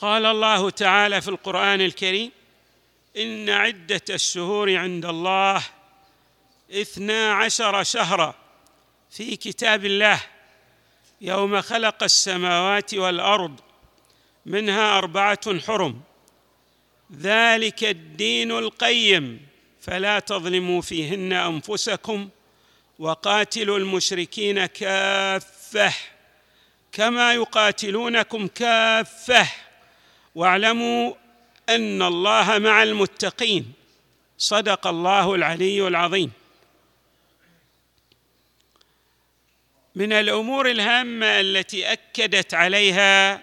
قال الله تعالى في القرآن الكريم: إن عدة الشهور عند الله 12 شهرا في كتاب الله يوم خلق السماوات والأرض منها 4 حرم، ذلك الدين القيم، فلا تظلموا فيهن أنفسكم وقاتلوا المشركين كافة كما يقاتلونكم كافة، واعلموا أن الله مع المتقين، صدق الله العلي العظيم. من الأمور الهامة التي أكدت عليها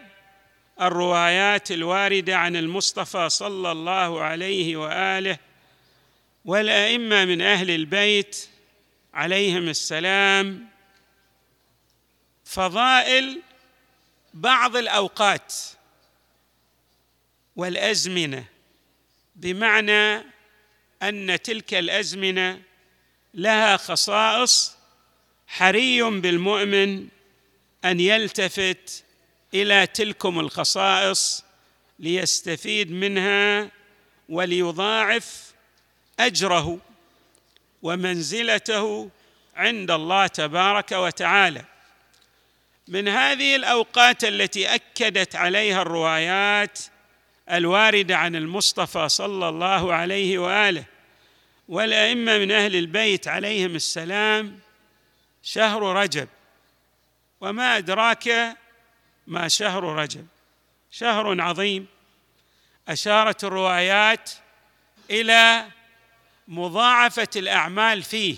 الروايات الواردة عن المصطفى صلى الله عليه وآله والأئمة من أهل البيت عليهم السلام فضائل بعض الأوقات والأزمنة، بمعنى أن تلك الأزمنة لها خصائص حري بالمؤمن أن يلتفت إلى تلكم الخصائص ليستفيد منها وليضاعف أجره ومنزلته عند الله تبارك وتعالى. من هذه الأوقات التي أكدت عليها الروايات الواردة عن المصطفى صلى الله عليه وآله والأئمة من أهل البيت عليهم السلام شهر رجب. وما أدراك ما شهر رجب، شهر عظيم. أشارت الروايات إلى مضاعفة الأعمال فيه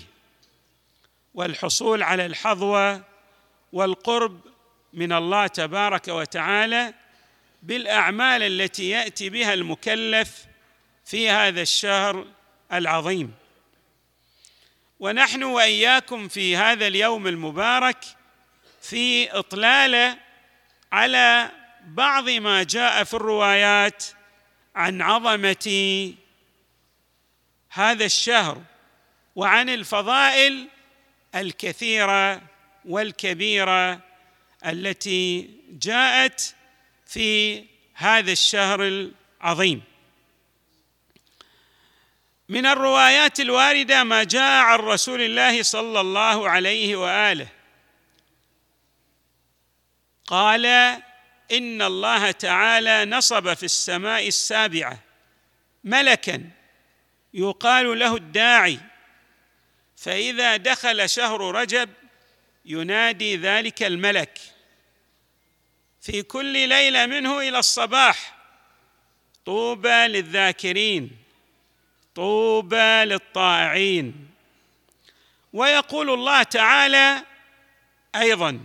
والحصول على الحظوة والقرب من الله تبارك وتعالى بالأعمال التي يأتي بها المكلف في هذا الشهر العظيم. ونحن وإياكم في هذا اليوم المبارك في إطلالة على بعض ما جاء في الروايات عن عظمة هذا الشهر وعن الفضائل الكثيرة والكبيرة التي جاءت في هذا الشهر العظيم. من الروايات الواردة ما جاء عن رسول الله صلى الله عليه وآله قال: إن الله تعالى نصب في السماء 7 ملكا يقال له الداعي، فإذا دخل شهر رجب ينادي ذلك الملك في كل ليلة منه إلى الصباح: طوبى للذاكرين، طوبى للطائعين. ويقول الله تعالى أيضاً: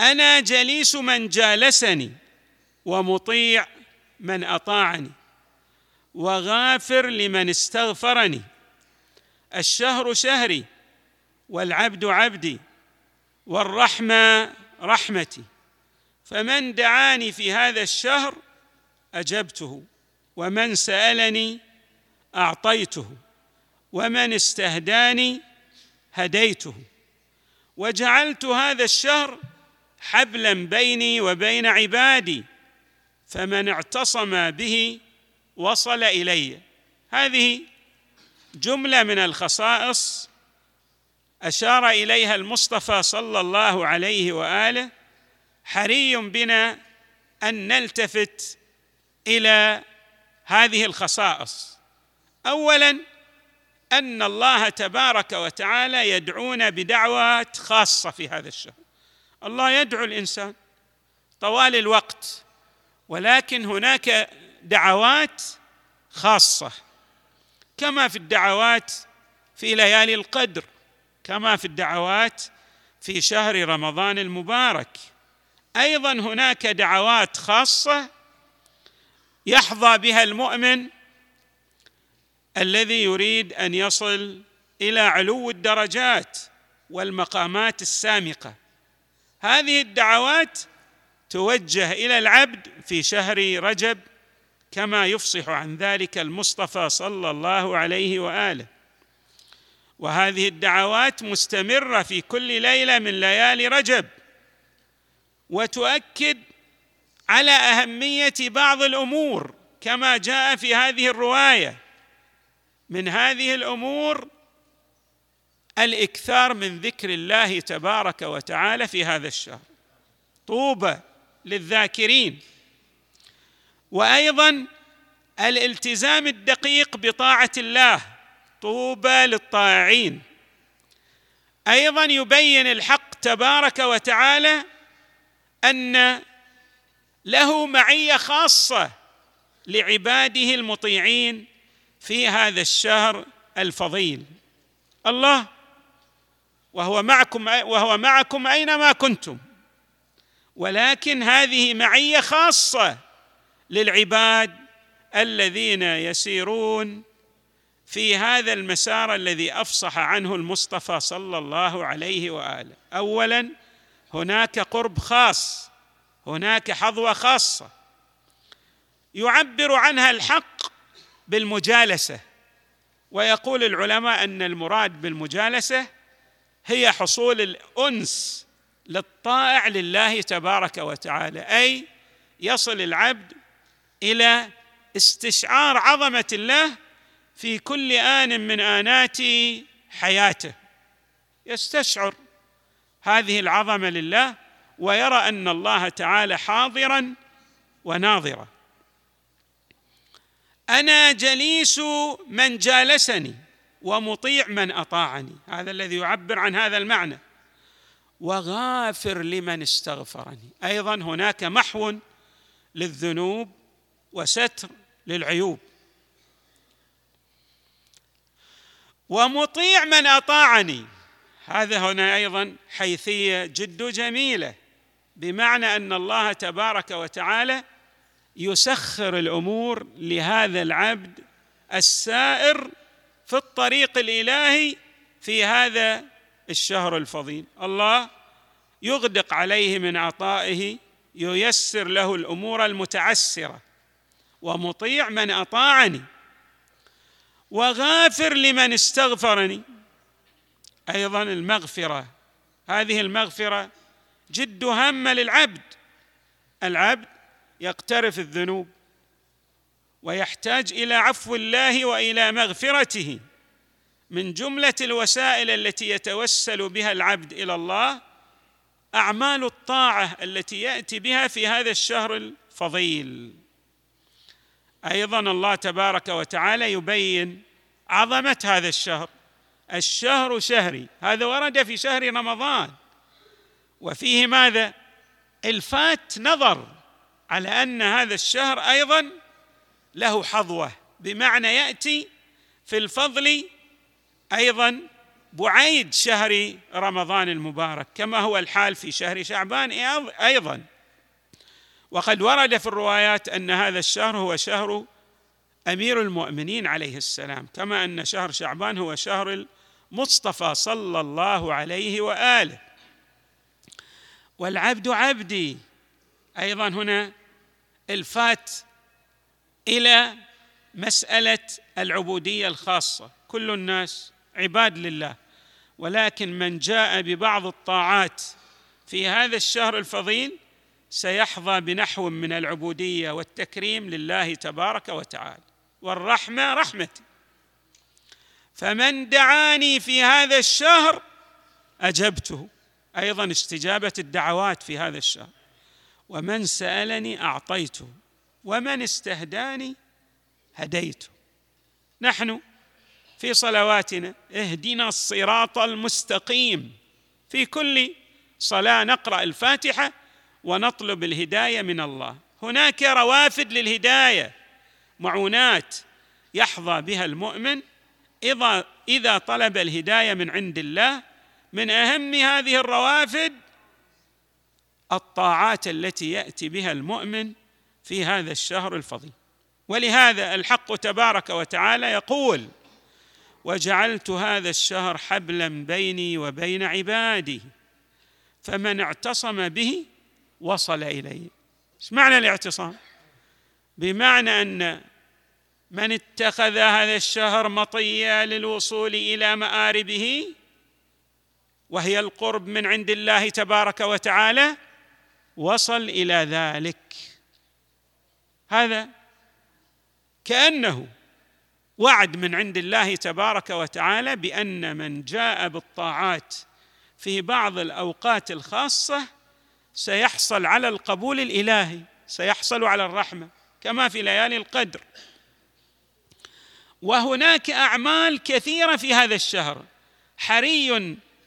أنا جليس من جالسني ومطيع من أطاعني وغافر لمن استغفرني، الشهر شهري والعبد عبدي والرحمة رحمتي، فمن دعاني في هذا الشهر أجبته، ومن سألني أعطيته، ومن استهداني هديته، وجعلت هذا الشهر حبلا بيني وبين عبادي، فمن اعتصم به وصل إلي. هذه جملة من الخصائص أشار إليها المصطفى صلى الله عليه وآله، حري بنا أن نلتفت إلى هذه الخصائص. أولاً، أن الله تبارك وتعالى يدعونا بدعوة خاصة في هذا الشهر. الله يدعو الإنسان طوال الوقت، ولكن هناك دعوات خاصة، كما في الدعوات في ليالي القدر، كما في الدعوات في شهر رمضان المبارك. أيضا هناك دعوات خاصة يحظى بها المؤمن الذي يريد أن يصل إلى علو الدرجات والمقامات السامقة. هذه الدعوات توجه إلى العبد في شهر رجب كما يفصح عن ذلك المصطفى صلى الله عليه وآله، وهذه الدعوات مستمرة في كل ليلة من ليالي رجب، وتؤكد على أهمية بعض الأمور كما جاء في هذه الرواية. من هذه الأمور الإكثار من ذكر الله تبارك وتعالى في هذا الشهر، طوبى للذاكرين، وأيضا الالتزام الدقيق بطاعة الله، طوبى للطائعين. أيضا يبين الحق تبارك وتعالى أن له معية خاصة لعباده المطيعين في هذا الشهر الفضيل. الله وهو معكم أينما كنتم، ولكن هذه معية خاصة للعباد الذين يسيرون في هذا المسار الذي أفصح عنه المصطفى صلى الله عليه وآله. أولاً هناك قرب خاص، هناك حظوة خاصة يعبر عنها الحق بالمجالسة، ويقول العلماء أن المراد بالمجالسة هي حصول الأنس للطائع لله تبارك وتعالى، أي يصل العبد إلى استشعار عظمة الله في كل آن من آنات حياته، يستشعر هذه العظمة لله ويرى أن الله تعالى حاضراً وناظراً. أنا جليس من جالسني ومطيع من أطاعني، هذا الذي يعبر عن هذا المعنى، وغافر لمن استغفرني. أيضاً هناك محو للذنوب وستر للعيوب. ومطيع من أطاعني، هذا هنا أيضاً حيثية جد جميلة، بمعنى أن الله تبارك وتعالى يسخر الأمور لهذا العبد السائر في الطريق الإلهي في هذا الشهر الفضيل. الله يغدق عليه من عطائه، ييسر له الأمور المتعسرة. ومطيع من أطاعني، وغافر لمن استغفرني. أيضاً المغفرة، هذه المغفرة جد هامة للعبد، العبد يقترف الذنوب ويحتاج إلى عفو الله وإلى مغفرته. من جملة الوسائل التي يتوسل بها العبد إلى الله أعمال الطاعة التي يأتي بها في هذا الشهر الفضيل. أيضاً الله تبارك وتعالى يبين عظمة هذا الشهر، الشهر شهري، هذا ورد في شهر رمضان، وفيه ماذا؟ الفات نظر على أن هذا الشهر أيضاً له حظوة، بمعنى يأتي في الفضل أيضاً بعيد شهر رمضان المبارك كما هو الحال في شهر شعبان أيضاً. وقد ورد في الروايات أن هذا الشهر هو شهر أمير المؤمنين عليه السلام، كما أن شهر شعبان هو شهر المصطفى صلى الله عليه وآله. والعبد عبدي، أيضاً هنا الفات إلى مسألة العبودية الخاصة. كل الناس عباد لله، ولكن من جاء ببعض الطاعات في هذا الشهر الفضيل سيحظى بنحو من العبودية والتكريم لله تبارك وتعالى، والرحمة رحمتي. فمن دعاني في هذا الشهر أجبته، أيضاً استجابة الدعوات في هذا الشهر. ومن سألني أعطيته، ومن استهداني هديته. نحن في صلواتنا اهدنا الصراط المستقيم، في كل صلاة نقرأ الفاتحة ونطلب الهداية من الله. هناك روافد للهداية، معونات يحظى بها المؤمن إذا طلب الهداية من عند الله من أهم هذه الروافد الطاعات التي يأتي بها المؤمن في هذا الشهر الفضيل. ولهذا الحق تبارك وتعالى يقول: وجعلت هذا الشهر حبلا بيني وبين عبادي فمن اعتصم به وصل إليه. ايش معنى الاعتصام؟ بمعنى أن من اتخذ هذا الشهر مطيا للوصول إلى مآربه وهي القرب من عند الله تبارك وتعالى وصل إلى ذلك. هذا كأنه وعد من عند الله تبارك وتعالى بأن من جاء بالطاعات في بعض الأوقات الخاصة سيحصل على القبول الإلهي، سيحصل على الرحمة كما في ليالي القدر. وهناك أعمال كثيرة في هذا الشهر، حري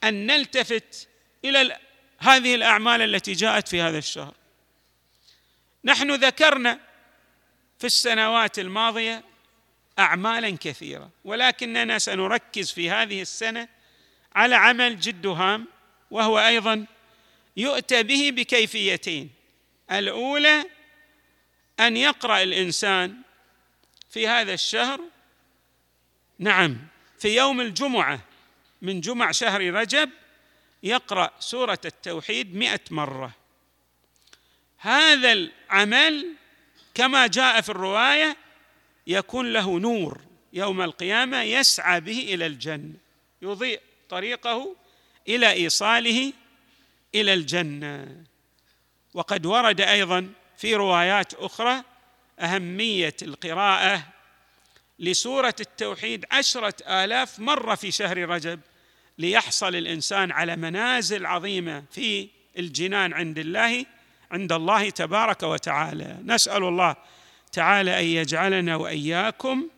أن نلتفت إلى هذه الأعمال التي جاءت في هذا الشهر. نحن ذكرنا في السنوات الماضية أعمالا كثيرة، ولكننا سنركز في هذه السنة على عمل جد هام، وهو أيضا يؤتى به بكيفيتين: الأولى أن يقرأ الإنسان في هذا الشهر في يوم الجمعة من جمع شهر رجب يقرأ سورة التوحيد 100 مرة. هذا العمل كما جاء في الرواية يكون له نور يوم القيامة يسعى به إلى الجنة، يضيء طريقه إلى إيصاله إلى الجنة. وقد ورد أيضا في روايات أخرى أهمية القراءة لسورة التوحيد 10,000 مرة في شهر رجب ليحصل الإنسان على منازل عظيمة في الجنان عند الله تبارك وتعالى. نسأل الله تعالى أن يجعلنا وإياكم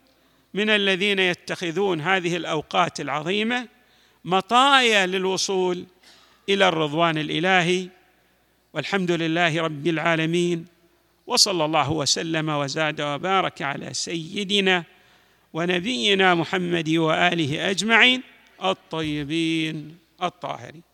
من الذين يتخذون هذه الأوقات العظيمة مطايا للوصول إلى الرضوان الإلهي. والحمد لله رب العالمين، وصلى الله وسلم وزاد وبارك على سيدنا ونبينا محمد وآله أجمعين الطيبين الطاهرين.